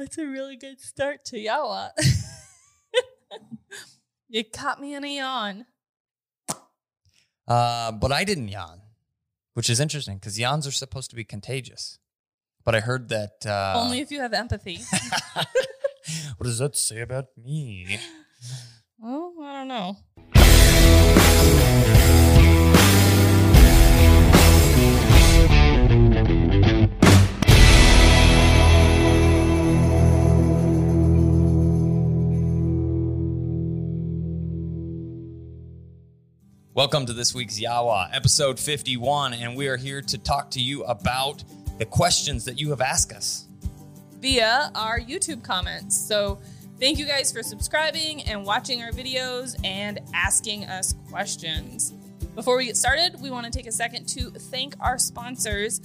That's a really good start to Yawa. You caught me in a yawn. But I didn't yawn, which is interesting because yawns are supposed to be contagious. But I heard that... only if you have empathy. What does that say about me? Well, I don't know. Welcome to this week's Yawa, episode 51, and we are here to talk to you about the questions that you have asked us via our YouTube comments. So thank you guys for subscribing and watching our videos and asking us questions. Before we get started, we want to take a second to thank our sponsors,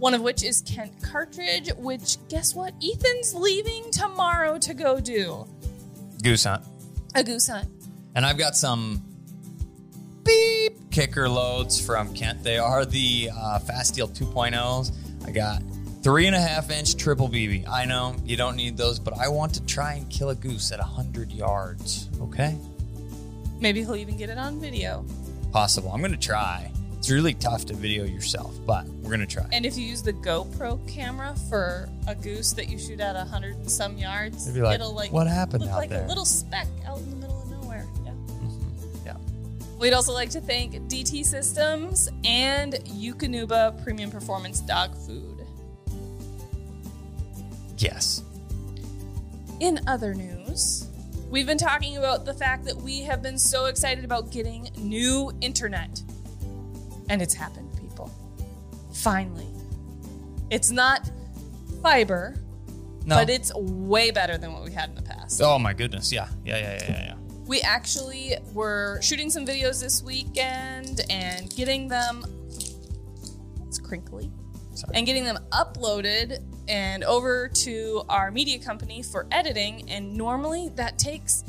one of which is Kent Cartridge, which, guess what? Ethan's leaving tomorrow to go do goose hunt. A goose hunt. And I've got some... beep kicker loads from Kent. They are the Fast Steel 2.0s. I got 3.5-inch triple BB. I know you don't need those, but I want to try and kill a goose at 100 yards. Okay. Maybe he'll even get it on video. Possible. I'm going to try. It's really tough to video yourself, but we're going to try. And if you use the GoPro camera for a goose that you shoot at 100 and some yards, like, it'll like what happened look out like there? A little speck out in the middle of nowhere. Yeah. We'd also like to thank DT Systems and Eukanuba Premium Performance Dog Food. Yes. In other news, we've been talking about the fact that we have been so excited about getting new internet. And it's happened, people. Finally. It's not fiber, but it's way better than what we had in the past. Oh, my goodness. Yeah. We actually were shooting some videos this weekend and getting them, it's crinkly, and getting them uploaded and over to our media company for editing. And normally that takes,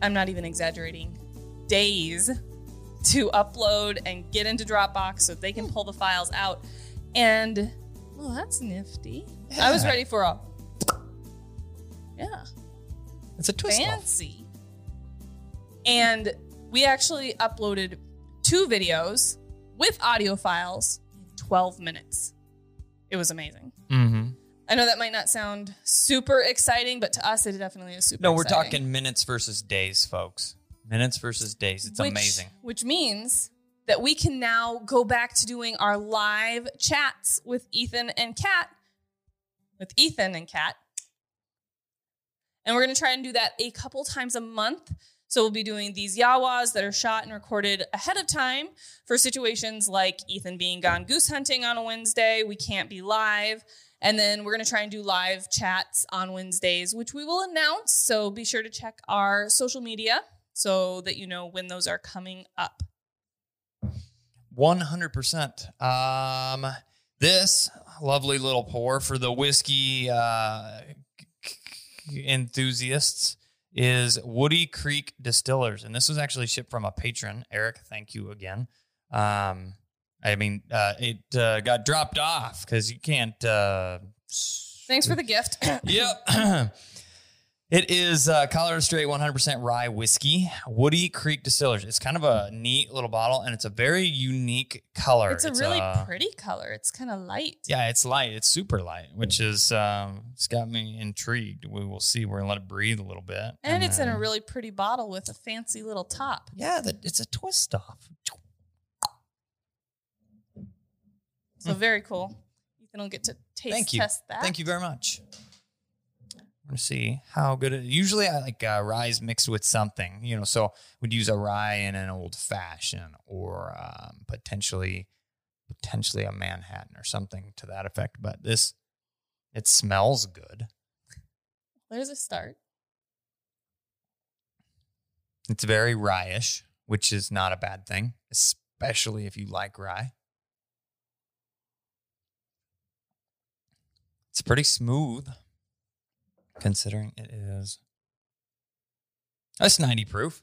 I'm not even exaggerating, days to upload and get into Dropbox so they can pull the files out. And, well, that's nifty. Yeah. I was ready for a, it's a twist. Fancy. Off. And we actually uploaded 2 videos with audio files in 12 minutes. It was amazing. Mm-hmm. I know that might not sound super exciting, but to us, it definitely is super exciting. No, we're talking minutes versus days, folks. Minutes versus days. It's amazing. Which means that we can now go back to doing our live chats with Ethan and Kat. And we're going to try and do that a couple times a month. So we'll be doing these Yawas that are shot and recorded ahead of time for situations like Ethan being gone goose hunting on a Wednesday. We can't be live. And then we're going to try and do live chats on Wednesdays, which we will announce. So be sure to check our social media so that you know when those are coming up. 100%. This lovely little pour for the whiskey enthusiasts is Woody Creek Distillers. And this was actually shipped from a patron. Eric, thank you again. It got dropped off because you can't... Thanks for the gift. Yep. It is Colorado Straight 100% Rye Whiskey, Woody Creek Distillers. It's kind of a neat little bottle, and it's a very unique color. It's really pretty color. It's kind of light. Yeah, it's light. It's super light, which is it's got me intrigued. We will see. We're going to let it breathe a little bit. And it's in a really pretty bottle with a fancy little top. Yeah, it's a twist off. So very cool. Ethan will get to test that. Thank you very much. To see how good it is. Usually I like rye's mixed with something, you know, so we'd use a rye and an old fashioned or potentially a Manhattan or something to that effect. But it smells good. There's a start. It's very rye-ish, which is not a bad thing, especially if you like rye. It's pretty smooth. Considering it is. That's 90 proof.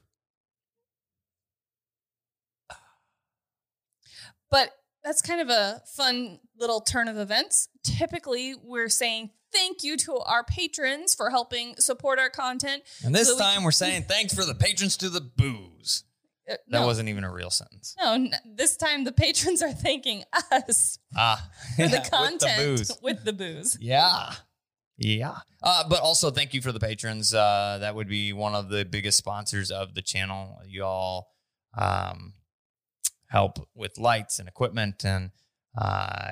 But that's kind of a fun little turn of events. Typically, we're saying thank you to our patrons for helping support our content. And this time we're saying thanks for the patrons to the booze. That wasn't even a real sentence. No, this time the patrons are thanking us for the content with the booze. Yeah. Yeah. But also thank you for the patrons. That would be one of the biggest sponsors of the channel. Y'all help with lights and equipment and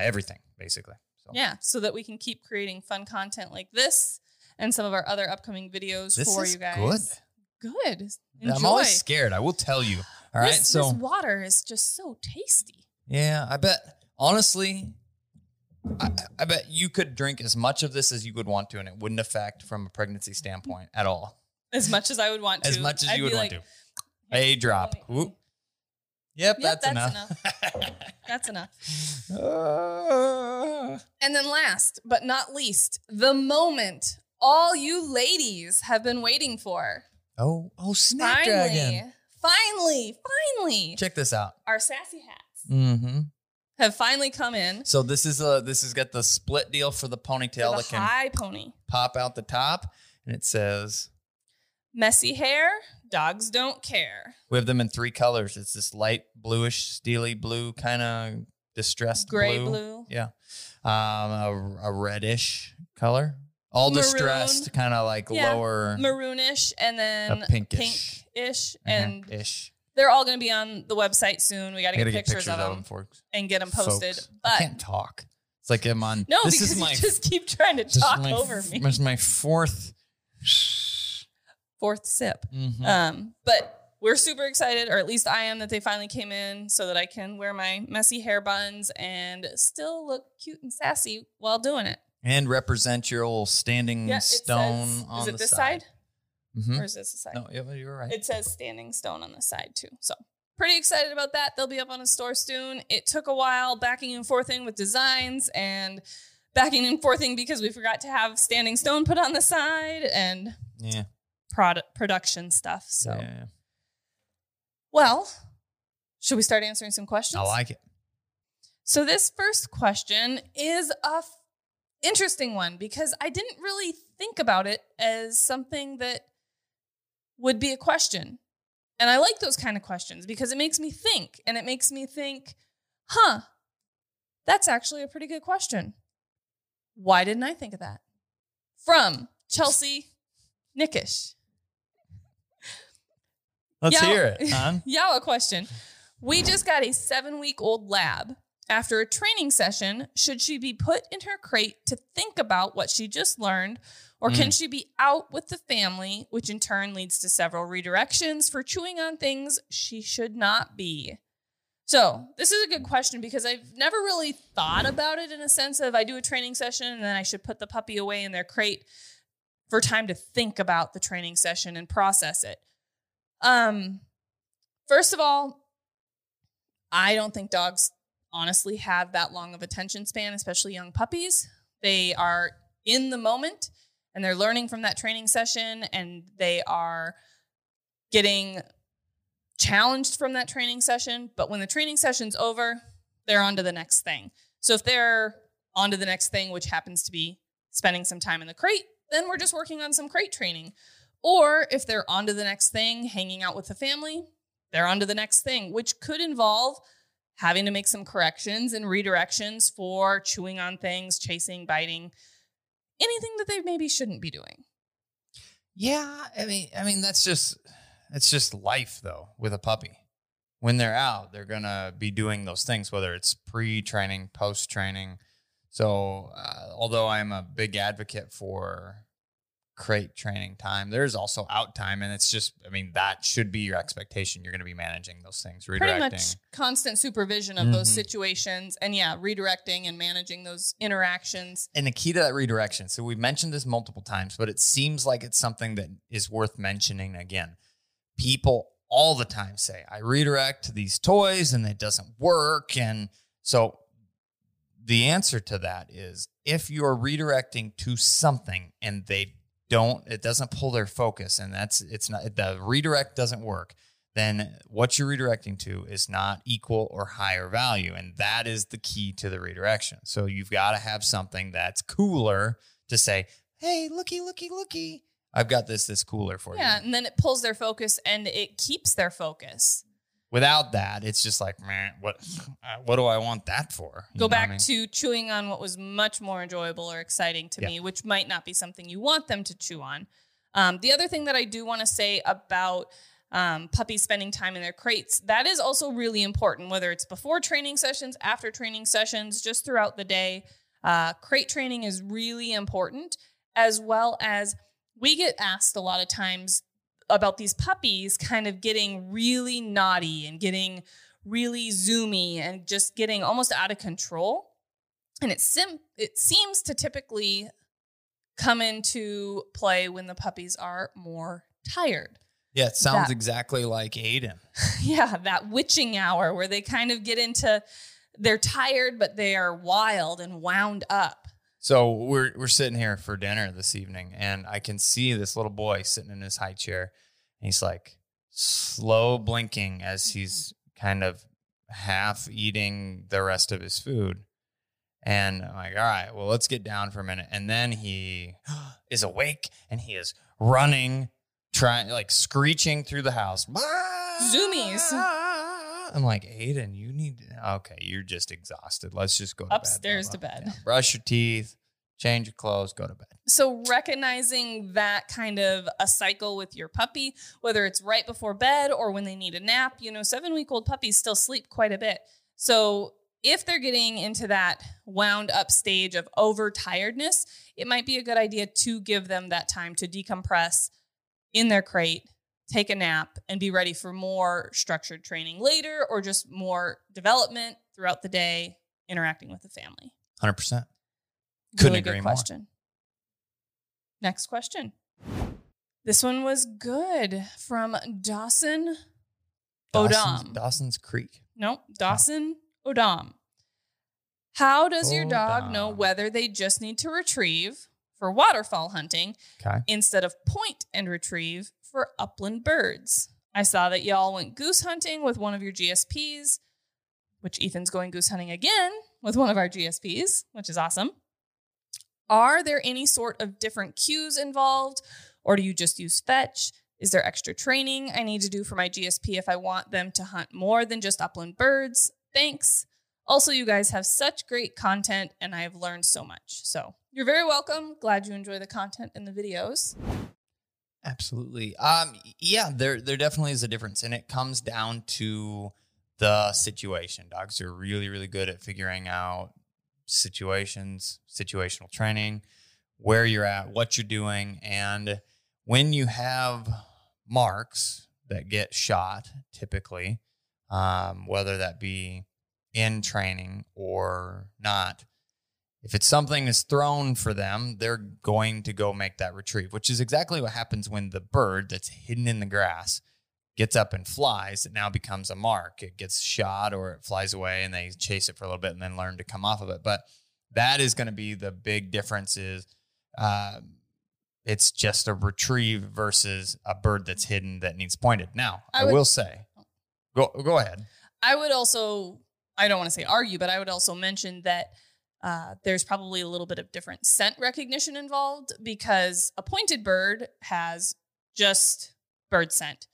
everything, basically. So. Yeah, so that we can keep creating fun content like this and some of our other upcoming videos for you guys. This is good. Good. Enjoy. I'm always scared. I will tell you. All right. This water is just so tasty. Yeah, I bet. Honestly, I bet you could drink as much of this as you would want to, and it wouldn't affect from a pregnancy standpoint at all. As much as I would want to. As much as you would want to. A drop. Whoop. Yep, that's enough. That's enough. And then last but not least, the moment all you ladies have been waiting for. Oh, Snapdragon. Finally. Check this out. Our sassy hats have finally come in. So this has got the split deal for the ponytail that can high pony pop out the top. And it says messy hair, dogs don't care. We have them in three colors. It's this light bluish, steely blue, kind of distressed gray blue. Yeah. A reddish color. All maroon, distressed, kind of like lower. Maroonish and then pinkish. And they're all going to be on the website soon. We got to get pictures of them and get them posted. Folks, but I can't talk. It's like I'm on. No, this because is my, you just keep trying to talk over me. This is my fourth sip. Mm-hmm. But we're super excited, or at least I am, that they finally came in so that I can wear my messy hair buns and still look cute and sassy while doing it. And represent your old standing stone says, on the side. Is it this side? Mm-hmm. Or is this the side? No, you were right. It says standing stone on the side, too. So pretty excited about that. They'll be up on a store soon. It took a while backing and forthing with designs and backing and forthing because we forgot to have standing stone put on the side and production stuff. So, well, should we start answering some questions? I like it. So this first question is a interesting one, because I didn't really think about it as something that would be a question. And I like those kind of questions because it makes me think, and it makes me think, that's actually a pretty good question. Why didn't I think of that? From Chelsea Nickish. Let's hear it. Yawa question. We just got a 7-week-old lab. After a training session, should she be put in her crate to think about what she just learned, or can she be out with the family, which in turn leads to several redirections for chewing on things she should not be? So this is a good question because I've never really thought about it in a sense of I do a training session and then I should put the puppy away in their crate for time to think about the training session and process it. First of all, I don't think dogs honestly have that long of attention span, especially young puppies. They are in the moment and they're learning from that training session and they are getting challenged from that training session. But when the training session's over, they're on to the next thing. So if they're on to the next thing, which happens to be spending some time in the crate, then we're just working on some crate training. Or if they're on to the next thing, hanging out with the family, they're on to the next thing, which could involve having to make some corrections and redirections for chewing on things, chasing, biting, anything that they maybe shouldn't be doing. Yeah, I mean that's just life though with a puppy. When they're out, they're going to be doing those things, whether it's pre-training, post-training. So, although I'm a big advocate for crate training time, there's also out time, and it's just that should be your expectation. You're going to be managing those things, redirecting, pretty much constant supervision of those situations, and redirecting and managing those interactions. And the key to that redirection, so we've mentioned this multiple times, but it seems like it's something that is worth mentioning again. People all the time say I redirect to these toys and it doesn't work. And so the answer to that is, if you're redirecting to something and it doesn't pull their focus, and the redirect doesn't work, then what you're redirecting to is not equal or higher value. And that is the key to the redirection. So you've got to have something that's cooler to say, hey, looky, looky, looky, I've got this cooler for you. Yeah, and then it pulls their focus and it keeps their focus. Without that, it's just like, man, what do I want that for? Go back to chewing on what was much more enjoyable or exciting to me, which might not be something you want them to chew on. The other thing that I do want to say about puppies spending time in their crates, that is also really important, whether it's before training sessions, after training sessions, just throughout the day. Crate training is really important, as well as we get asked a lot of times about these puppies kind of getting really naughty and getting really zoomy and just getting almost out of control. And it seems to typically come into play when the puppies are more tired. Yeah, it sounds exactly like Aiden. Yeah, that witching hour where they kind of get into, they're tired, but they are wild and wound up. So we're sitting here for dinner this evening, and I can see this little boy sitting in his high chair, and he's like slow blinking as he's kind of half eating the rest of his food. And I'm like, all right, well, let's get down for a minute. And then he is awake, and he is running, trying, like screeching through the house. Zoomies. I'm like, Aiden, you need to, okay, you're just exhausted. Let's just go to upstairs bed. Blah, blah, blah. To bed. Yeah. Brush your teeth, change your clothes, go to bed. So recognizing that kind of a cycle with your puppy, whether it's right before bed or when they need a nap, 7-week-old puppies still sleep quite a bit. So if they're getting into that wound up stage of overtiredness, it might be a good idea to give them that time to decompress in their crate, take a nap, and be ready for more structured training later, or just more development throughout the day, interacting with the family. 100%. Couldn't really agree good question. More. Next question. This one was good from Dawson Odom. Dawson's Creek. Nope. Dawson Odom. How does your dog know whether they just need to retrieve for waterfall hunting instead of point and retrieve for upland birds? I saw that y'all went goose hunting with one of your GSPs, which Ethan's going goose hunting again with one of our GSPs, which is awesome. Are there any sort of different cues involved, or do you just use fetch? Is there extra training I need to do for my GSP if I want them to hunt more than just upland birds? Thanks. Also, you guys have such great content, and I've learned so much. So you're very welcome. Glad you enjoy the content and the videos. Absolutely. Yeah, there definitely is a difference, and it comes down to the situation. Dogs are really, really good at figuring out situations, situational training, where you're at, what you're doing. And when you have marks that get shot, typically, whether that be in training or not, if it's something that's thrown for them, they're going to go make that retrieve, which is exactly what happens when the bird that's hidden in the grass gets up and flies. It now becomes a mark. It gets shot, or it flies away, and they chase it for a little bit and then learn to come off of it. But that is going to be the big difference is it's just a retrieve versus a bird that's hidden that needs pointed. Now, I will say, go ahead. I would also, I don't want to say argue, but I would also mention that there's probably a little bit of different scent recognition involved, because a pointed bird has just bird scent.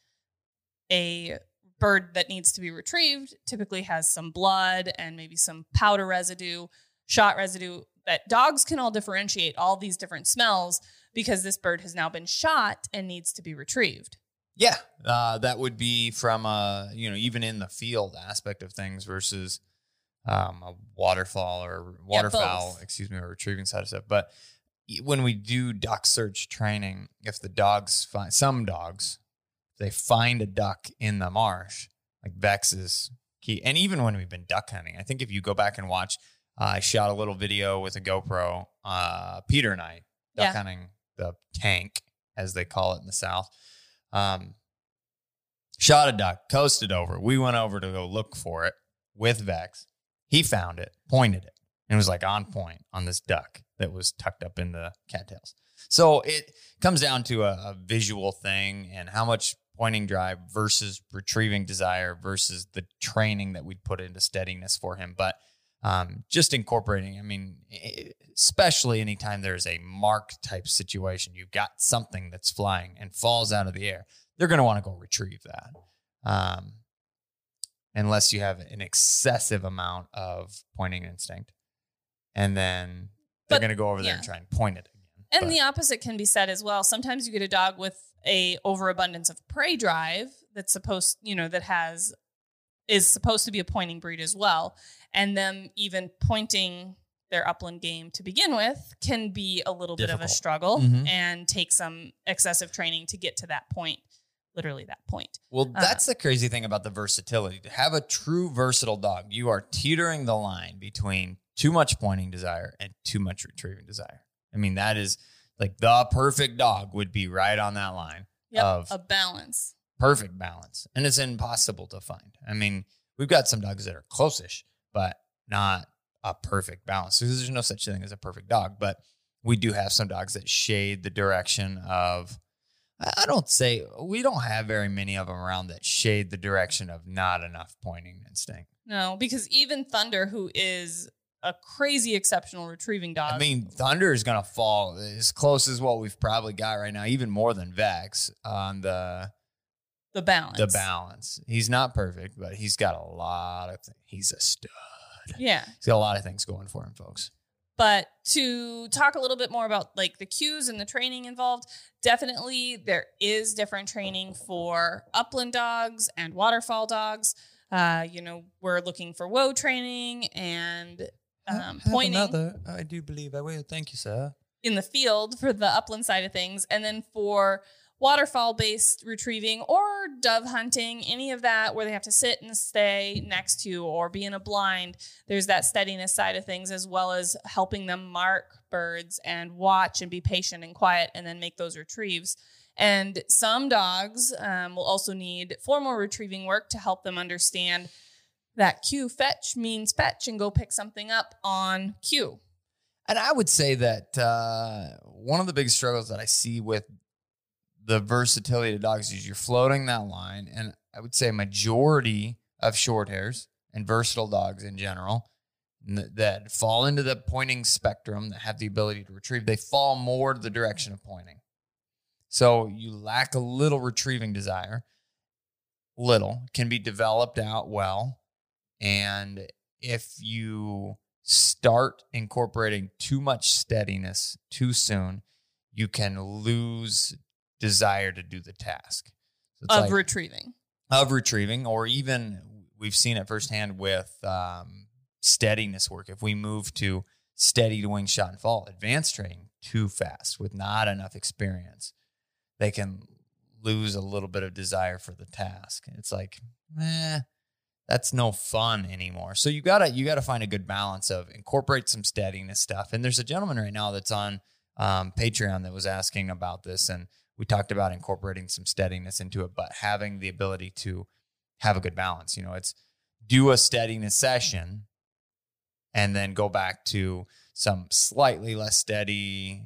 A bird that needs to be retrieved typically has some blood and maybe some powder residue, shot residue, that dogs can all differentiate all these different smells because this bird has now been shot and needs to be retrieved. Yeah, that would be from, even in the field aspect of things versus a waterfowl, or retrieving side of stuff. But when we do duck search training, if the dogs find, some dogs, they find a duck in the marsh, like Vex is key. And even when we've been duck hunting, I think if you go back and watch, I shot a little video with a GoPro, Peter and I, duck hunting the tank, as they call it in the South. Shot a duck, coasted over. We went over to go look for it with Vex. He found it, pointed it, and was like on point on this duck that was tucked up in the cattails. So it comes down to a visual thing and how much pointing drive versus retrieving desire versus the training that we'd put into steadiness for him. But Just incorporating, I mean, especially anytime there's a mark type situation, you've got something that's flying and falls out of the air. They're going to want to go retrieve that. Unless you have an excessive amount of pointing instinct. And then they're going to go over there and try and point it again. And the opposite can be said as well. Sometimes you get a dog with a overabundance of prey drive that's supposed, you know, that has, is supposed to be a pointing breed as well. And them even pointing their upland game to begin with can be a little difficult. Bit of a struggle and take some excessive training to get to that point, literally that point. Well, that's the crazy thing about the versatility. To have a true versatile dog, you are teetering the line between too much pointing desire and too much retrieving desire. I mean, that is like the perfect dog would be right on that line of a balance. Perfect balance. And it's impossible to find. I mean, we've got some dogs that are close-ish, but not a perfect balance. So there's no such thing as a perfect dog, but we do have some dogs that shade the direction of, I don't say, we don't have very many of them around that shade the direction of not enough pointing instinct. No, because even Thunder, who is a crazy exceptional retrieving dog. I mean, Thunder is going to fall as close as what we've probably got right now, even more than Vex on the balance. The balance. He's not perfect, but he's got a lot of things. He's a stud. Yeah. He's got a lot of things going for him, folks. But to talk a little bit more about like the cues and the training involved, definitely there is different training for upland dogs and waterfall dogs. You know, we're looking for woe training and pointing. Another, I do believe I will. Thank you, sir. In the field for the upland side of things. And then for waterfall-based retrieving or dove hunting, any of that where they have to sit and stay next to or be in a blind, there's that steadiness side of things as well as helping them mark birds and watch and be patient and quiet and then make those retrieves. And some dogs will also need formal retrieving work to help them understand that cue fetch means fetch and go pick something up on cue. And I would say that one of the big struggles that I see with the versatility of dogs is you're floating that line. And I would say majority of short hairs and versatile dogs in general that fall into the pointing spectrum that have the ability to retrieve, they fall more to the direction of pointing. So you lack a little retrieving desire. Little can be developed out well. And if you start incorporating too much steadiness too soon, you can lose desire to do the task of retrieving, or even we've seen it firsthand with steadiness work. If we move to steady to wing shot and fall, advanced training too fast with not enough experience, they can lose a little bit of desire for the task. It's like, that's no fun anymore. So you gotta find a good balance of incorporate some steadiness stuff. And there's a gentleman right now that's on Patreon that was asking about this, and we talked about incorporating some steadiness into it, but having the ability to have a good balance. You know, it's do a steadiness session and then go back to some slightly less steady,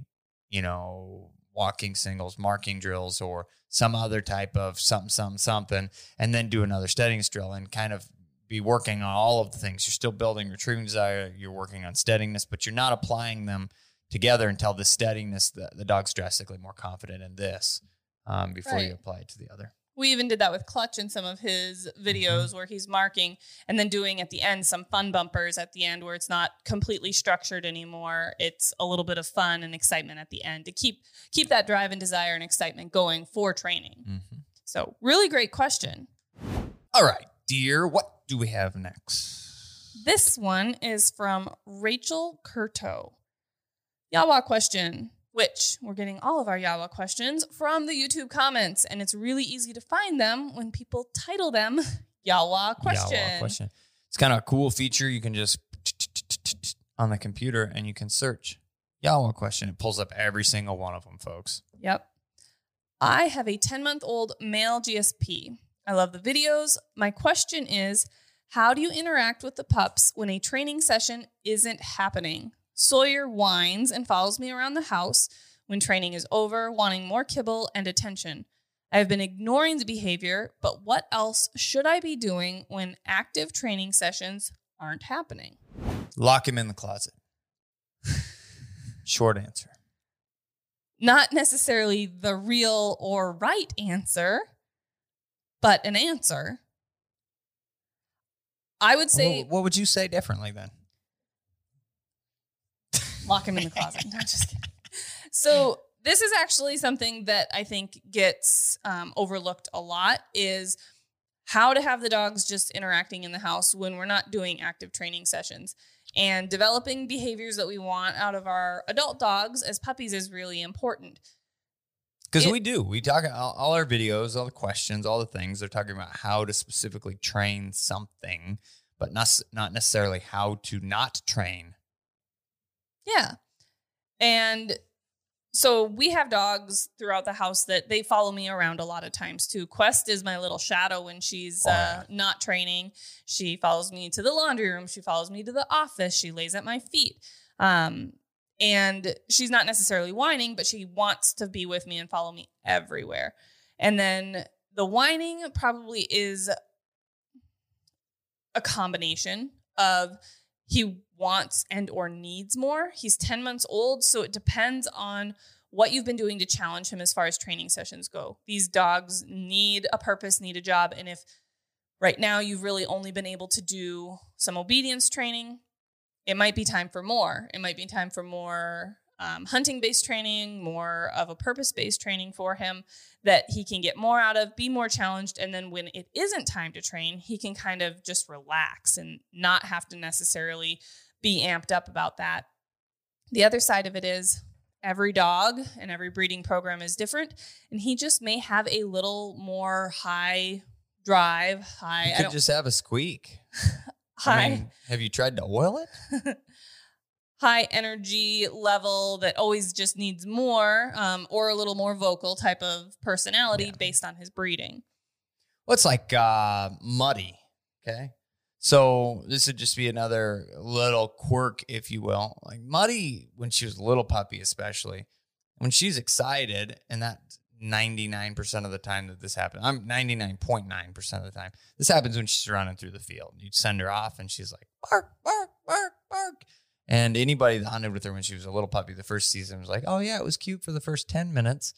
you know, walking singles, marking drills, or some other type of something, and then do another steadiness drill and kind of be working on all of the things. You're still building retrieving desire. You're working on steadiness, but you're not applying them together until the steadiness, the dog's drastically more confident in this before you apply it to the other. We even did that with Clutch in some of his videos where he's marking and then doing at the end some fun bumpers at the end where it's not completely structured anymore. It's a little bit of fun and excitement at the end to keep that drive and desire and excitement going for training. So really great question. All right, dear, what do we have next? This one is from Rachel Curto. Yawa question, which we're getting all of our Yawa questions from the YouTube comments, and it's really easy to find them when people title them Yawa question. Yawa question. It's kind of a cool feature. You can just on the computer and you can search Yawa question. It pulls up every single one of them, folks. Yep. I have a 10-month-old male GSP. I love the videos. My question is, how do you interact with the pups when a training session isn't happening? Sawyer whines and follows me around the house when training is over, wanting more kibble and attention. I have been ignoring the behavior, but what else should I be doing when active training sessions aren't happening? Lock him in the closet. Short answer. Not necessarily the real or right answer, but an answer. I would say... What would you say differently then? Lock him in the closet. No, I'm just kidding. So this is actually something that I think gets overlooked a lot, is how to have the dogs just interacting in the house when we're not doing active training sessions. And developing behaviors that we want out of our adult dogs as puppies is really important. Because we do. We talk all our videos, all the questions, all the things. They're talking about how to specifically train something, but not necessarily how to not train. Yeah. And so we have dogs throughout the house that they follow me around a lot of times too. Quest is my little shadow when she's not training. She follows me to the laundry room. She follows me to the office. She lays at my feet. And she's not necessarily whining, but she wants to be with me and follow me everywhere. And then the whining probably is a combination of he wants and or needs more. He's 10 months old, so it depends on what you've been doing to challenge him as far as training sessions go. These dogs need a purpose, need a job. And if right now you've really only been able to do some obedience training, it might be time for more. It might be time for more hunting-based training, more of a purpose-based training for him that he can get more out of, be more challenged. And then when it isn't time to train, he can kind of just relax and not have to necessarily be amped up about that. The other side of it is every dog and every breeding program is different. And he just may have a little more high drive. High. You could just have a squeak. High. I mean, have you tried to oil it? High energy level that always just needs more, or a little more vocal type of personality based on his breeding. Well, it's like Muddy. Okay. So this would just be another little quirk, if you will. Like Muddy, when she was a little puppy, especially when she's excited, and that 99% of the time that this happens, I'm 99.9% of the time, this happens when she's running through the field. You'd send her off and she's like, bark, bark, bark, bark. And anybody that hunted with her when she was a little puppy the first season was like, oh yeah, it was cute for the first 10 minutes.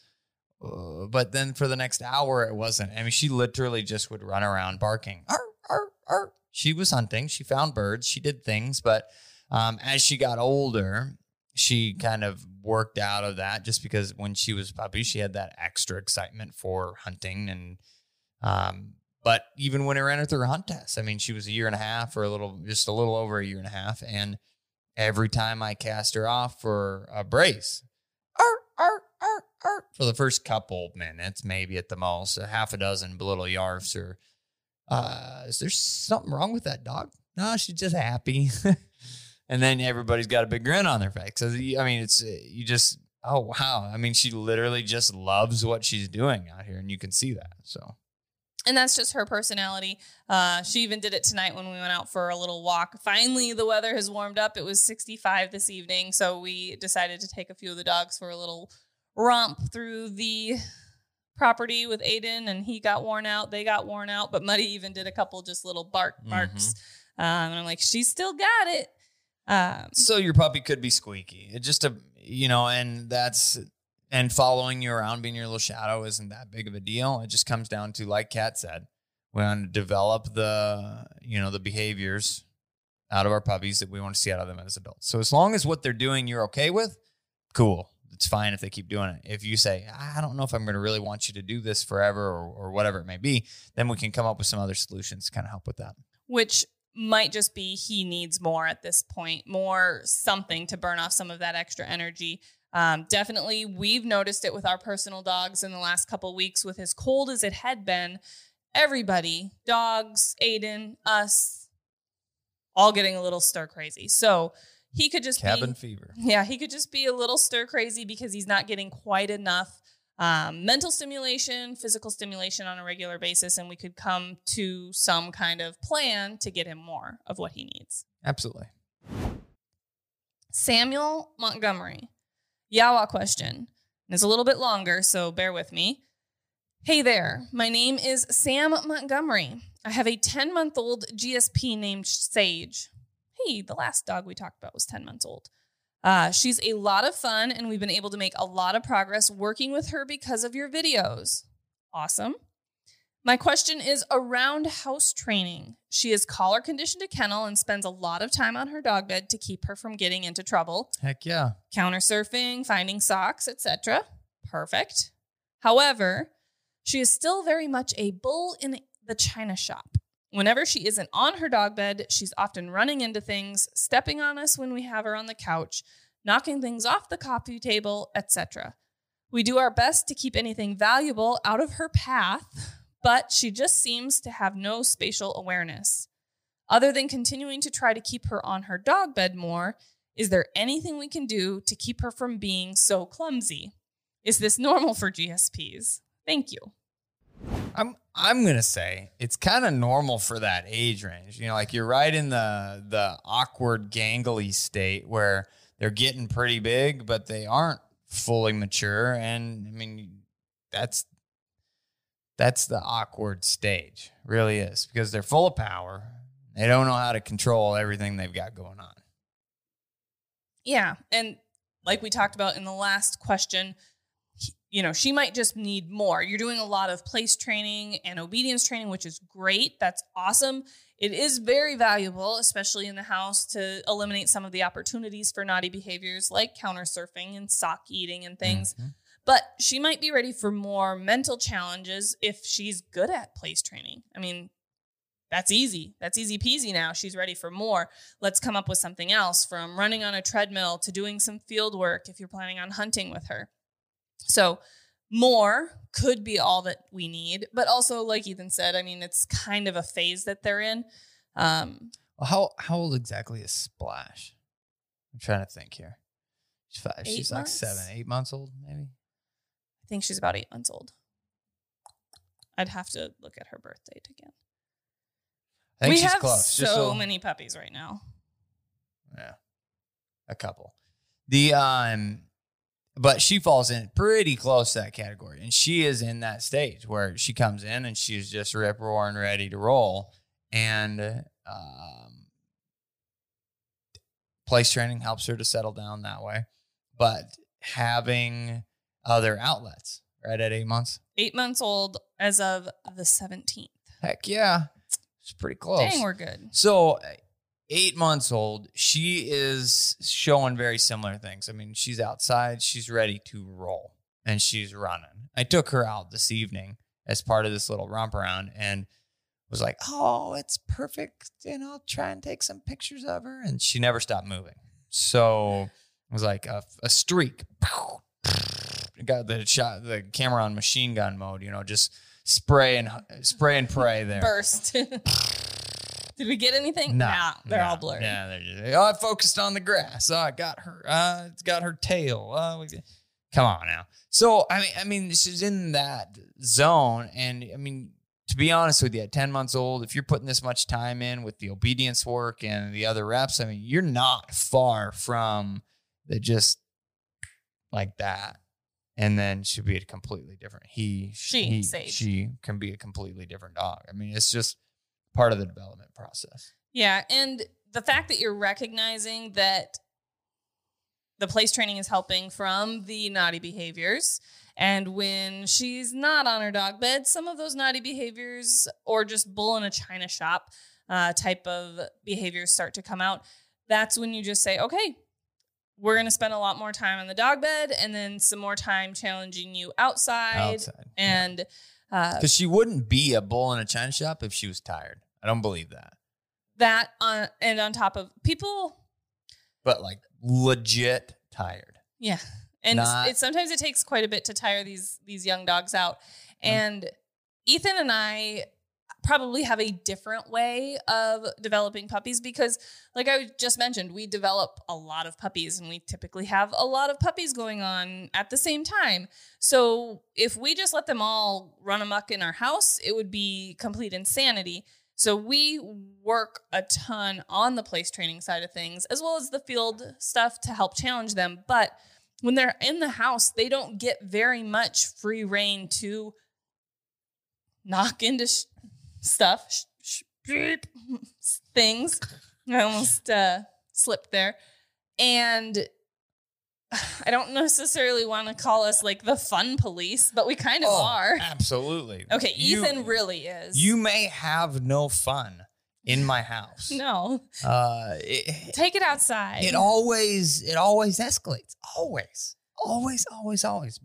But then for the next hour, it wasn't. I mean, she literally just would run around barking. Arr, arr, arr. She was hunting. She found birds. She did things. But as she got older, she kind of worked out of that, just because when she was a puppy, she had that extra excitement for hunting. And but even when I ran her through a hunt test, I mean, she was a little over a year and a half. And every time I cast her off for a brace, arr, arr, arr, arr, for the first couple minutes, maybe at the most, a half a dozen little yarfs or is there something wrong with that dog? No, she's just happy. And then everybody's got a big grin on their face. So, I mean, it's, you just, oh, wow. I mean, she literally just loves what she's doing out here, and you can see that. So. And that's just her personality. She even did it tonight when we went out for a little walk. Finally, the weather has warmed up. It was 65 this evening. So we decided to take a few of the dogs for a little romp through the property with Aiden, and he got worn out. They got worn out, but Muddy even did a couple just little barks. Mm-hmm. And I'm like, she still got it. So your puppy could be squeaky. It just, and following you around, being your little shadow, isn't that big of a deal. It just comes down to, like Kat said, we want to develop the behaviors out of our puppies that we want to see out of them as adults. So as long as what they're doing you're okay with, cool. It's fine if they keep doing it. If you say, I don't know if I'm going to really want you to do this forever or whatever it may be, then we can come up with some other solutions to kind of help with that. Which might just be he needs more at this point, more something to burn off some of that extra energy. Definitely we've noticed it with our personal dogs in the last couple of weeks with as cold as it had been, everybody, dogs, Aiden, us, all getting a little stir crazy. So he could just cabin fever. Yeah. He could just be a little stir crazy because he's not getting quite enough, mental stimulation, physical stimulation on a regular basis. And we could come to some kind of plan to get him more of what he needs. Absolutely. Samuel Montgomery. Yawa question. It's a little bit longer, so bear with me. Hey there, my name is Sam Montgomery. I have a 10-month-old GSP named Sage. hey, the last dog we talked about was 10 months old. She's a lot of fun, and we've been able to make a lot of progress working with her because of your videos. Awesome. My question is around house training. She is collar conditioned to kennel and spends a lot of time on her dog bed to keep her from getting into trouble. Heck yeah. Counter surfing, finding socks, etc. Perfect. However, she is still very much a bull in the china shop. Whenever she isn't on her dog bed, she's often running into things, stepping on us when we have her on the couch, knocking things off the coffee table, etc. We do our best to keep anything valuable out of her path, but she just seems to have no spatial awareness. Other than continuing to try to keep her on her dog bed more, is there anything we can do to keep her from being so clumsy? Is this normal for GSPs? Thank you. I'm going to say it's kind of normal for that age range. You know, like you're right in the awkward gangly state where they're getting pretty big, but they aren't fully mature. And I mean, that's the awkward stage, really is, because they're full of power. They don't know how to control everything they've got going on. Yeah, and like we talked about in the last question, you know, she might just need more. You're doing a lot of place training and obedience training, which is great. That's awesome. It is very valuable, especially in the house, to eliminate some of the opportunities for naughty behaviors like counter surfing and sock eating and things. Mm-hmm. But she might be ready for more mental challenges if she's good at place training. I mean, that's easy. That's easy peasy now. She's ready for more. Let's come up with something else, from running on a treadmill to doing some field work if you're planning on hunting with her. So more could be all that we need. But also, like Ethan said, I mean, it's kind of a phase that they're in. How old exactly is Splash? I'm trying to think here. She's five. She's like 7, 8 months old, maybe. I think she's about 8 months old. I'd have to look at her birth date again. I think we she's have close. So many puppies right now. Yeah, a couple. But she falls in pretty close to that category, and she is in that stage where she comes in and she's just rip roaring ready to roll. And place training helps her to settle down that way, but having other outlets, right, at 8 months? 8 months old as of the 17th. Heck yeah. It's pretty close. Dang, we're good. So 8 months old, she is showing very similar things. I mean, she's outside. She's ready to roll, and she's running. I took her out this evening as part of this little romp around and was like, oh, it's perfect, and I'll try and take some pictures of her. And she never stopped moving. So it was like a streak. Got the shot, the camera on machine gun mode, you know, just spray and pray there. Burst. Did we get anything? Nah, they're all blurry. Yeah, they're just, I focused on the grass. Oh, I got her. It's got her tail. Come on now. So I mean, she's in that zone, and I mean, to be honest with you, at 10 months old, if you're putting this much time in with the obedience work and the other reps, I mean, you're not far from the just like that. And then she'll be a completely different. She can be a completely different dog. I mean, it's just part of the development process. Yeah. And the fact that you're recognizing that the place training is helping from the naughty behaviors. And when she's not on her dog bed, some of those naughty behaviors or just bull in a china shop type of behaviors start to come out. That's when you just say, okay, we're going to spend a lot more time on the dog bed and then some more time challenging you outside. And because she wouldn't be a bull in a china shop if she was tired. I don't believe that. And on top of people. But like legit tired. Yeah. And sometimes it takes quite a bit to tire these young dogs out. And Ethan and I probably have a different way of developing puppies because, like I just mentioned, we develop a lot of puppies, and we typically have a lot of puppies going on at the same time. So if we just let them all run amok in our house, it would be complete insanity. So we work a ton on the place training side of things, as well as the field stuff to help challenge them. But when they're in the house, they don't get very much free rein to knock into stuff, things, I almost slipped there. And I don't necessarily want to call us like the fun police, but we kind of are. Absolutely. Okay. Ethan really is. You may have no fun in my house. No. Take it outside. It always escalates. Always.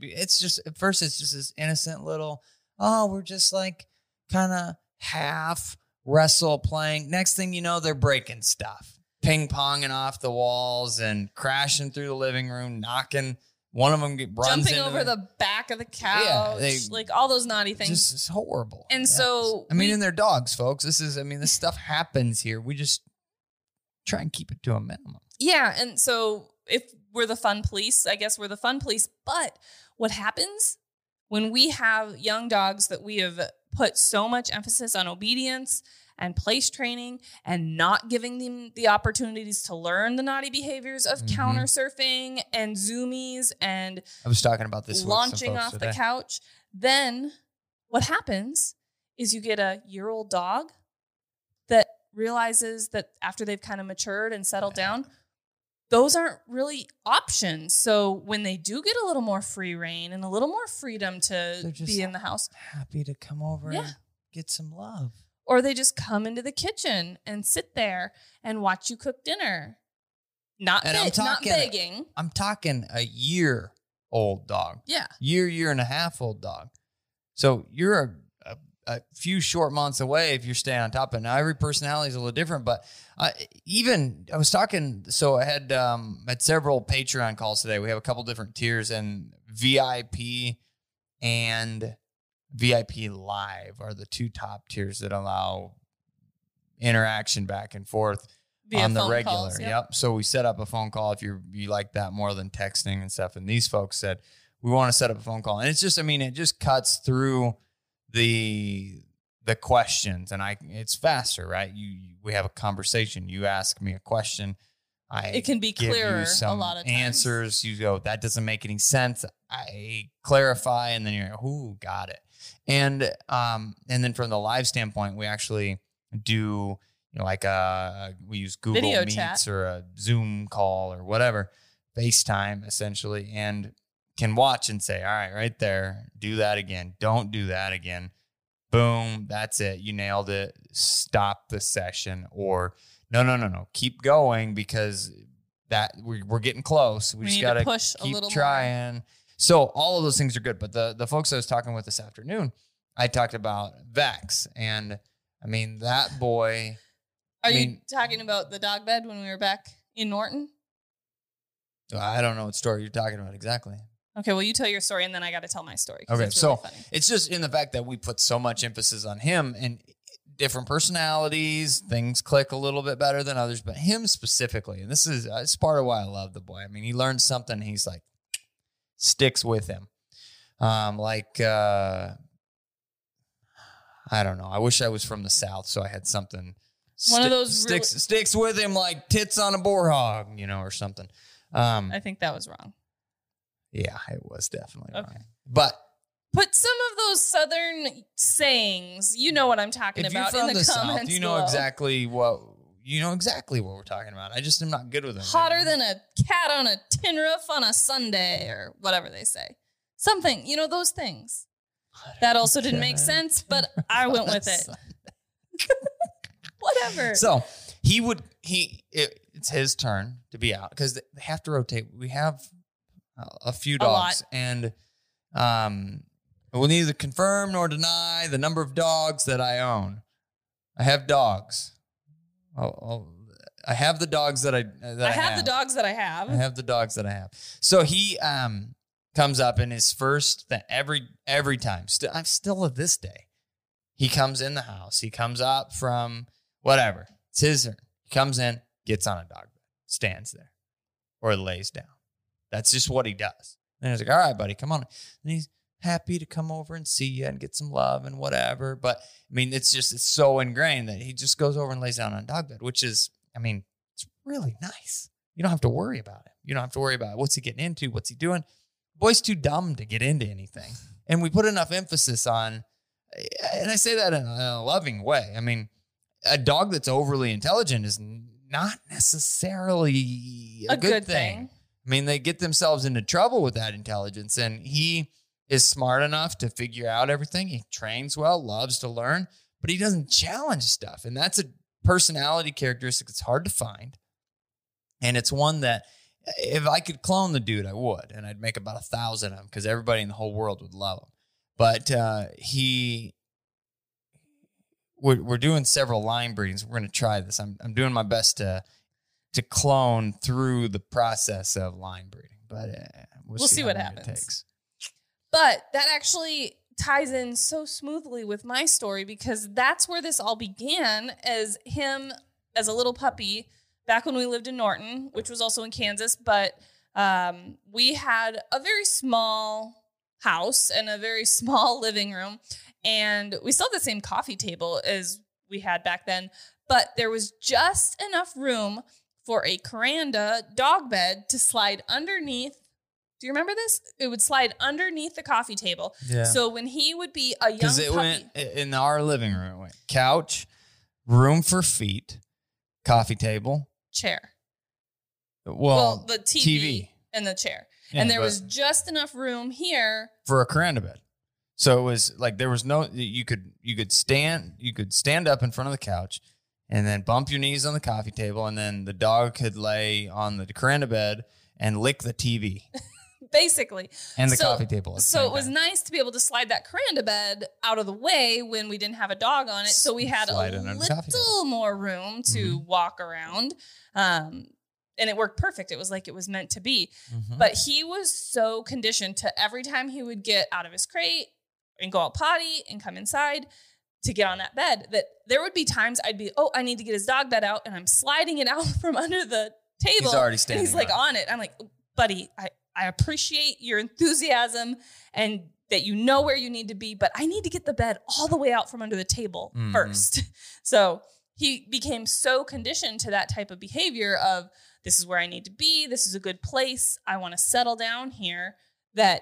It's just, at first it's just this innocent little, oh, we're just like kind of half wrestle playing. Next thing you know, they're breaking stuff. Ping-ponging off the walls and crashing through the living room, knocking. One of them runs jumping over the back of the couch. Yeah, like all those naughty things. This is horrible. And yes. So... and they're dogs, folks. This stuff happens here. We just try and keep it to a minimum. Yeah, and so if we're the fun police, I guess we're the fun police. But what happens when we have young dogs that we have put so much emphasis on obedience and place training and not giving them the opportunities to learn the naughty behaviors of counter surfing and zoomies and I was talking about this launching off the couch. Then what happens is you get a year-old dog that realizes that after they've kind of matured and settled down, those aren't really options. So when they do get a little more free rein and a little more freedom to be in the house, happy to come over and get some love. Or they just come into the kitchen and sit there and watch you cook dinner. Not begging. I'm talking a year-old dog. Yeah. Year and a half-old dog. So you're a few short months away if you're staying on top of it. Now, every personality is a little different, but I had several Patreon calls today. We have a couple different tiers, and VIP and... VIP Live are the two top tiers that allow interaction back and forth on the regular. Calls, yep. So we set up a phone call if you like that more than texting and stuff. And these folks said, we want to set up a phone call. And it's just, it just cuts through the questions and it's faster, right? We have a conversation. You ask me a question. It can be clearer a lot of times. Answers. You go, that doesn't make any sense. I clarify. And then you're like, ooh, got it. And then from the live standpoint, we actually do, we use Google Video Meets chat. Or a Zoom call or whatever, FaceTime essentially, and can watch and say, all right, right there, do that again. Don't do that again. Boom. That's it. You nailed it. Stop the session or no. Keep going because we're getting close. We just got to push keep a little trying. More. So all of those things are good. But the folks I was talking with this afternoon, I talked about Vex. And, that boy. Are you talking about the dog bed when we were back in Norton? I don't know what story you're talking about exactly. Okay, well, you tell your story, and then I got to tell my story. Okay, it's really funny. It's just in the fact that we put so much emphasis on him and different personalities, things click a little bit better than others, but him specifically. And it's part of why I love the boy. He learned something. He's like, sticks with him. I don't know. I wish I was from the South, so I had something. One of those sticks with him like tits on a boar hog, or something. I think that was wrong. Yeah, it was definitely wrong. But put some of those Southern sayings. You know what I'm talking about in the comments. You know exactly what. You know exactly what we're talking about. I just am not good with them. Hotter than a cat on a tin roof on a Sunday or whatever they say. Something, those things. That also didn't make sense, but I went with it. Whatever. So it's his turn to be out because they have to rotate. We have a few dogs and we'll neither confirm nor deny the number of dogs that I own. I have dogs. I have the dogs that I have. I have the dogs that I have. So he comes up in his first every time. I'm still at this day. He comes in the house. He comes up from whatever. It's his turn. He comes in, gets on a dog bed, stands there, or lays down. That's just what he does. And he's like, "All right, buddy, come on." And he's happy to come over and see you and get some love and whatever. But it's so ingrained that he just goes over and lays down on a dog bed, which is, it's really nice. You don't have to worry about him. You don't have to worry about what's he getting into, what's he doing. Boy's too dumb to get into anything. And we put enough emphasis on, and I say that in a loving way. A dog that's overly intelligent is not necessarily a good thing. I mean, they get themselves into trouble with that intelligence, and he is smart enough to figure out everything. He trains well, loves to learn, but he doesn't challenge stuff. And that's a personality characteristic that's hard to find. And it's one that if I could clone the dude, I would, and I'd make about 1,000 of them because everybody in the whole world would love him. But we're doing several line breedings. We're going to try this. I'm doing my best to clone through the process of line breeding, but we'll see what happens. But that actually ties in so smoothly with my story, because that's where this all began, as him as a little puppy back when we lived in Norton, which was also in Kansas. But we had a very small house and a very small living room, and we still had the same coffee table as we had back then, but there was just enough room for a Kuranda dog bed to slide underneath. Do you remember this? It would slide underneath the coffee table. Yeah. So when he would be a young puppy. Because it went in our living room. It went couch, room for feet, coffee table. Chair. Well the TV. And the chair. Yeah, and there was just enough room here. For a Kuranda bed. So it was like there was no, you could stand up in front of the couch and then bump your knees on the coffee table, and then the dog could lay on the Kuranda bed and lick the TV. Basically. And the coffee table. So it was nice to be able to slide that Kuranda bed out of the way when we didn't have a dog on it. So we had a little more room to walk around. And it worked perfect. It was like it was meant to be. Mm-hmm. But he was so conditioned to every time he would get out of his crate and go out potty and come inside to get on that bed, that there would be times I'd be, I need to get his dog bed out, and I'm sliding it out from under the table. He's already standing. And he's like on it. I'm like, buddy, I appreciate your enthusiasm and that you know where you need to be, but I need to get the bed all the way out from under the table first. So he became so conditioned to that type of behavior of, this is where I need to be, this is a good place, I want to settle down here, that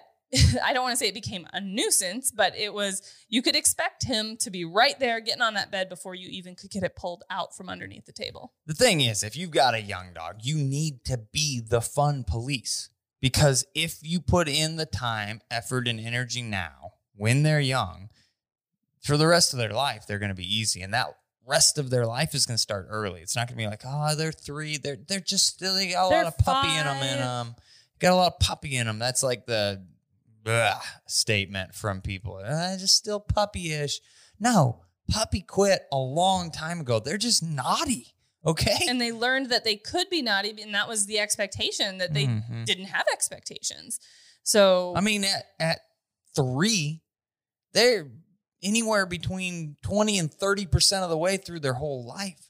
I don't want to say it became a nuisance, but it was, you could expect him to be right there getting on that bed before you even could get it pulled out from underneath the table. The thing is, if you've got a young dog, you need to be the fun police, because if you put in the time, effort, and energy now, when they're young, for the rest of their life, they're going to be easy. And that rest of their life is going to start early. It's not going to be like, they're three. They're just still, they got a lot of puppy in them. Got a lot of puppy in them. That's like the statement from people. Just still puppyish. No, puppy quit a long time ago. They're just naughty. Okay. And they learned that they could be naughty, and that was the expectation, that they didn't have expectations. So, I mean, at three, they're anywhere between 20 and 30% of the way through their whole life.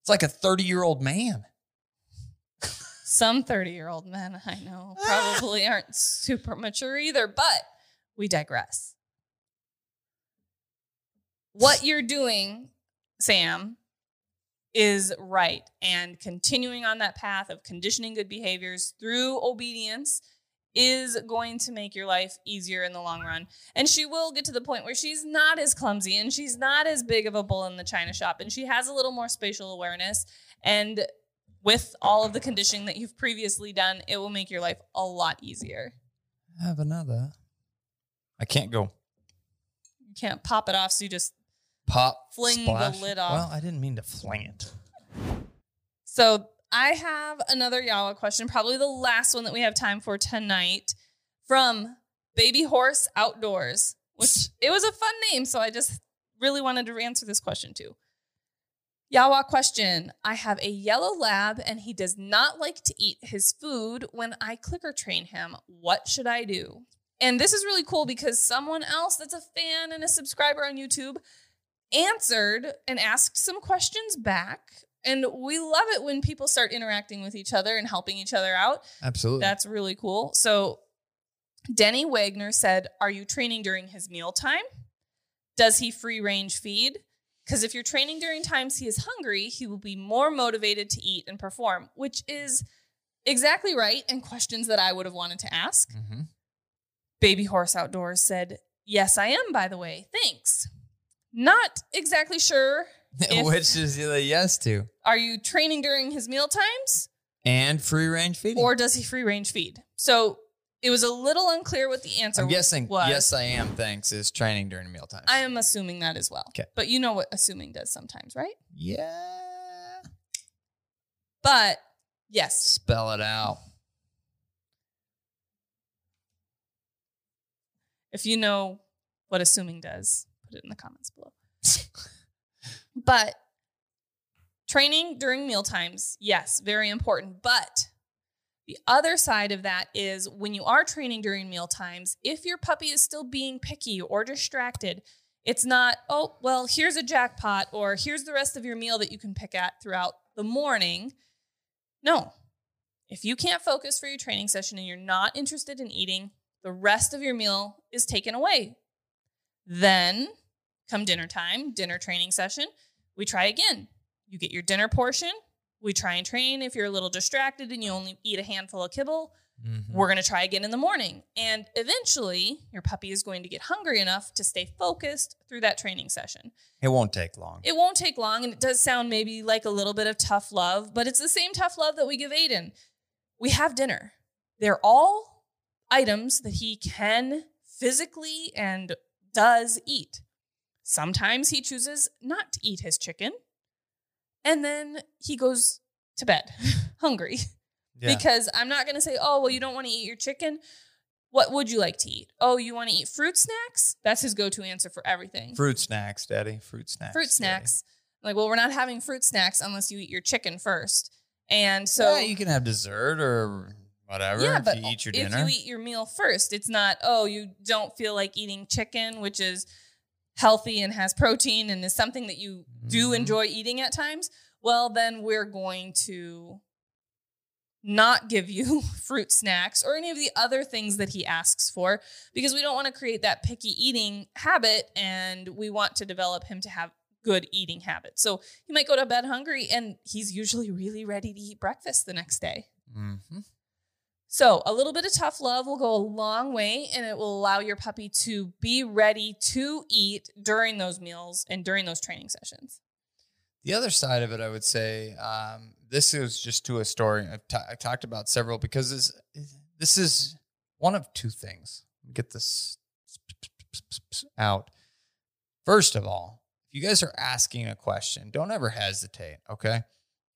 It's like a 30-year-old man. Some 30-year-old men I know probably aren't super mature either, but we digress. What you're doing, Sam, is right. And continuing on that path of conditioning good behaviors through obedience is going to make your life easier in the long run. And she will get to the point where she's not as clumsy and she's not as big of a bull in the china shop, and she has a little more spatial awareness. And with all of the conditioning that you've previously done, it will make your life a lot easier. I have another. I can't go. You can't pop it off, so you just fling Splash. The lid off. Well, I didn't mean to fling it. So I have another Yawa question, probably the last one that we have time for tonight, from Baby Horse Outdoors, which it was a fun name, so I just really wanted to answer this question too. Yawa question. I have a yellow lab, and he does not like to eat his food when I clicker train him. What should I do? And this is really cool because someone else that's a fan and a subscriber on YouTube answered and asked some questions back. And we love it when people start interacting with each other and helping each other out. Absolutely. That's really cool. So Denny Wagner said, are you training during his mealtime? Does he free range feed? Because if you're training during times he is hungry, he will be more motivated to eat and perform, which is exactly right, and questions that I would have wanted to ask. Mm-hmm. Baby Horse Outdoors said, yes, I am, by the way. Thanks. Not exactly sure Which is the yes to. Are you training during his meal times? And free range feeding. Or does he free range feed? So it was a little unclear what the answer was. I'm guessing yes, I am. Thanks. Is training during meal times. I am assuming that as well. Okay. But you know what assuming does sometimes, right? Yeah. But yes. Spell it out. If you know what assuming does, put it in the comments below. But training during mealtimes, yes, very important. But the other side of that is when you are training during mealtimes, if your puppy is still being picky or distracted, it's not, oh, well, here's a jackpot or here's the rest of your meal that you can pick at throughout the morning. No. If you can't focus for your training session and you're not interested in eating, the rest of your meal is taken away. Then come dinner time, dinner training session, we try again. You get your dinner portion. We try and train. If you're a little distracted and you only eat a handful of kibble, we're going to try again in the morning. And eventually your puppy is going to get hungry enough to stay focused through that training session. It won't take long. It won't take long. And it does sound maybe like a little bit of tough love, but it's the same tough love that we give Aiden. We have dinner. They're all items that he can physically and does eat. Sometimes he chooses not to eat his chicken, and then he goes to bed hungry because I'm not going to say, oh, well, you don't want to eat your chicken. What would you like to eat? Oh, you want to eat fruit snacks? That's his go-to answer for everything. Fruit snacks, Daddy. Fruit snacks. Fruit snacks. Daddy. Like, well, we're not having fruit snacks unless you eat your chicken first. And so you can have dessert or whatever. Yeah, but if you eat your dinner. If you eat your meal first, it's not, oh, you don't feel like eating chicken, which is healthy and has protein and is something that you do enjoy eating at times, well, then we're going to not give you fruit snacks or any of the other things that he asks for because we don't want to create that picky eating habit and we want to develop him to have good eating habits. So he might go to bed hungry and he's usually really ready to eat breakfast the next day. So a little bit of tough love will go a long way and it will allow your puppy to be ready to eat during those meals and during those training sessions. The other side of it, I would say, this is just to a story. I've talked about several because this is one of two things. Get this out. First of all, if you guys are asking a question, don't ever hesitate, okay?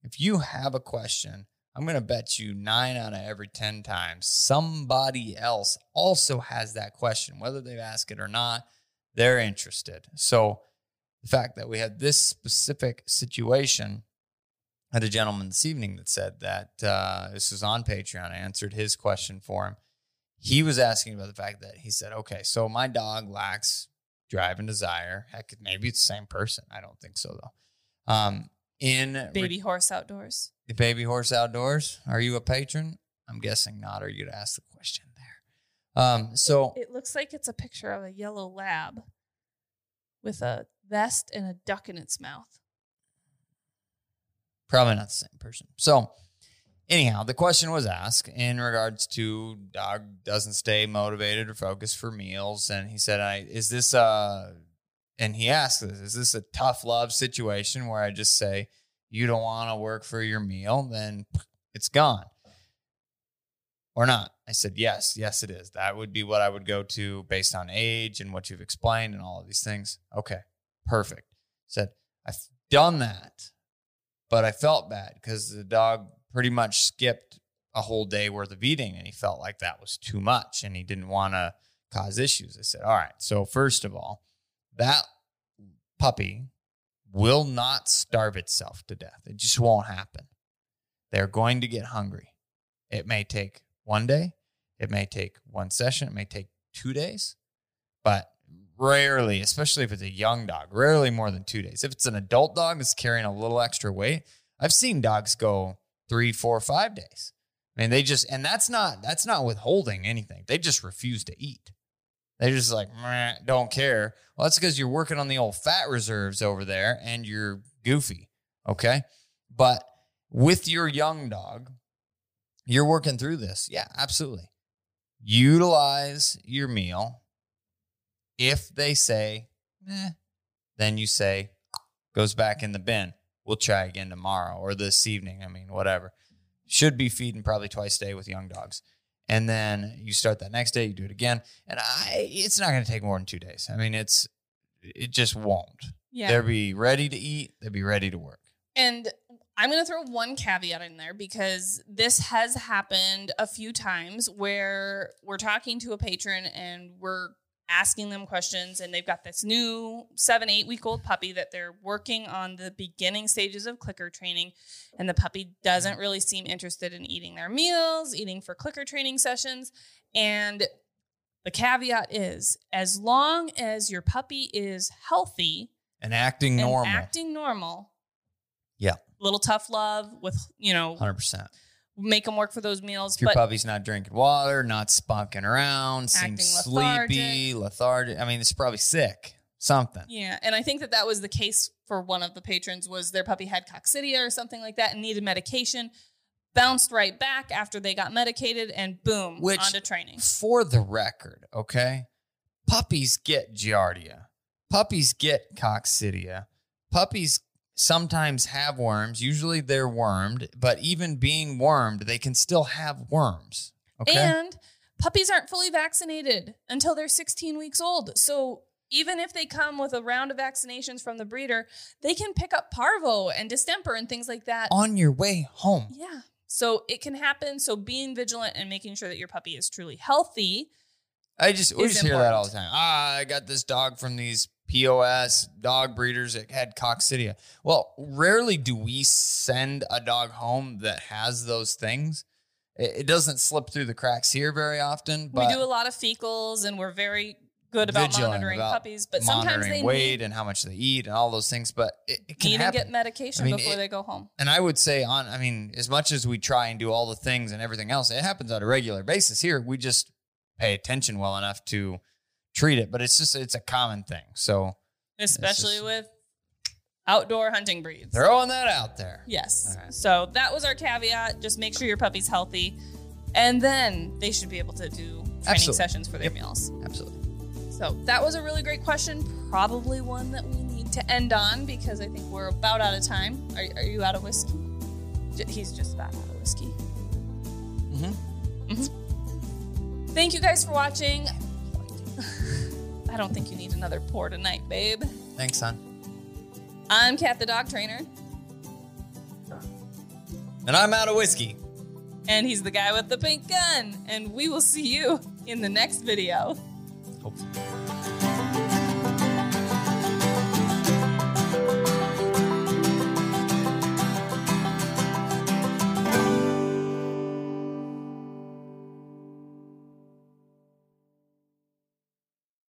If you have a question, I'm going to bet you 9 out of every 10 times somebody else also has that question. Whether they've asked it or not, they're interested. So the fact that we had this specific situation, I had a gentleman this evening that said that this was on Patreon. I answered his question for him. He was asking about the fact that he said, okay, so my dog lacks drive and desire. Heck, maybe it's the same person. I don't think so, though. In Baby Horse Outdoors. The Baby Horse Outdoors. Are you a patron? I'm guessing not. Or you'd ask the question there. It looks like it's a picture of a yellow lab with a vest and a duck in its mouth. Probably not the same person. So anyhow, the question was asked in regards to dog doesn't stay motivated or focused for meals. And he said, and he asked this, is this a tough love situation where I just say, you don't want to work for your meal, then it's gone or not? I said, yes, it is. That would be what I would go to based on age and what you've explained and all of these things. Okay, perfect. I said, I've done that, but I felt bad because the dog pretty much skipped a whole day worth of eating and he felt like that was too much and he didn't want to cause issues. I said, all right, so first of all, that puppy will not starve itself to death. It just won't happen. They're going to get hungry. It may take one day. It may take one session. It may take 2 days, but rarely, especially if it's a young dog, rarely more than 2 days. If it's an adult dog that's carrying a little extra weight, I've seen dogs go 3, 4, 5 days. I mean, and that's not withholding anything. They just refuse to eat. They're just like, don't care. Well, that's because you're working on the old fat reserves over there and you're goofy, okay? But with your young dog, you're working through this. Yeah, absolutely. Utilize your meal. If they say, then you say, goes back in the bin. We'll try again tomorrow or this evening. I mean, whatever. Should be feeding probably twice a day with young dogs. And then you start that next day, you do it again. And it's not going to take more than 2 days. I mean, it just won't. Yeah. They'll be ready to eat. They'll be ready to work. And I'm going to throw one caveat in there because this has happened a few times where we're talking to a patron and we're asking them questions and they've got this new 7-8 week old puppy that they're working on the beginning stages of clicker training. And the puppy doesn't really seem interested in eating their meals, eating for clicker training sessions. And the caveat is as long as your puppy is healthy and acting normal. Yeah. Little tough love with, 100%. Make them work for those meals. If your puppy's not drinking water, not spunking around, seems sleepy, lethargic. I mean, it's probably sick, something. Yeah, and I think that was the case for one of the patrons was their puppy had coccidia or something like that and needed medication, bounced right back after they got medicated, and boom, onto training. For the record, okay, puppies get giardia. Puppies get coccidia. Puppies sometimes have worms. Usually they're wormed, but even being wormed, they can still have worms. Okay? And puppies aren't fully vaccinated until they're 16 weeks old. So even if they come with a round of vaccinations from the breeder, they can pick up parvo and distemper and things like that on your way home. Yeah. So it can happen. So being vigilant and making sure that your puppy is truly healthy. We just hear that all the time. I got this dog from these POS dog breeders that had coccidia. Well, rarely do we send a dog home that has those things. It doesn't slip through the cracks here very often. But we do a lot of fecals, and we're very good about monitoring puppies. But sometimes they weight and how much they eat and all those things. But it can happen. Get medication before they go home. And I would say, as much as we try and do all the things and everything else, it happens on a regular basis here. We just pay attention well enough to treat it, but it's a common thing. So especially with outdoor hunting breeds, throwing that out there. Yes. Right. So that was our caveat. Just make sure your puppy's healthy, and then they should be able to do training sessions for their meals. Absolutely. So that was a really great question. Probably one that we need to end on because I think we're about out of time. Are you out of whiskey? He's just about out of whiskey. Mm-hmm. Mm-hmm. Thank you guys for watching. I don't think you need another pour tonight, babe. Thanks, son. I'm Kat the dog trainer. And I'm out of whiskey. And he's the guy with the pink gun. And we will see you in the next video. Hopefully.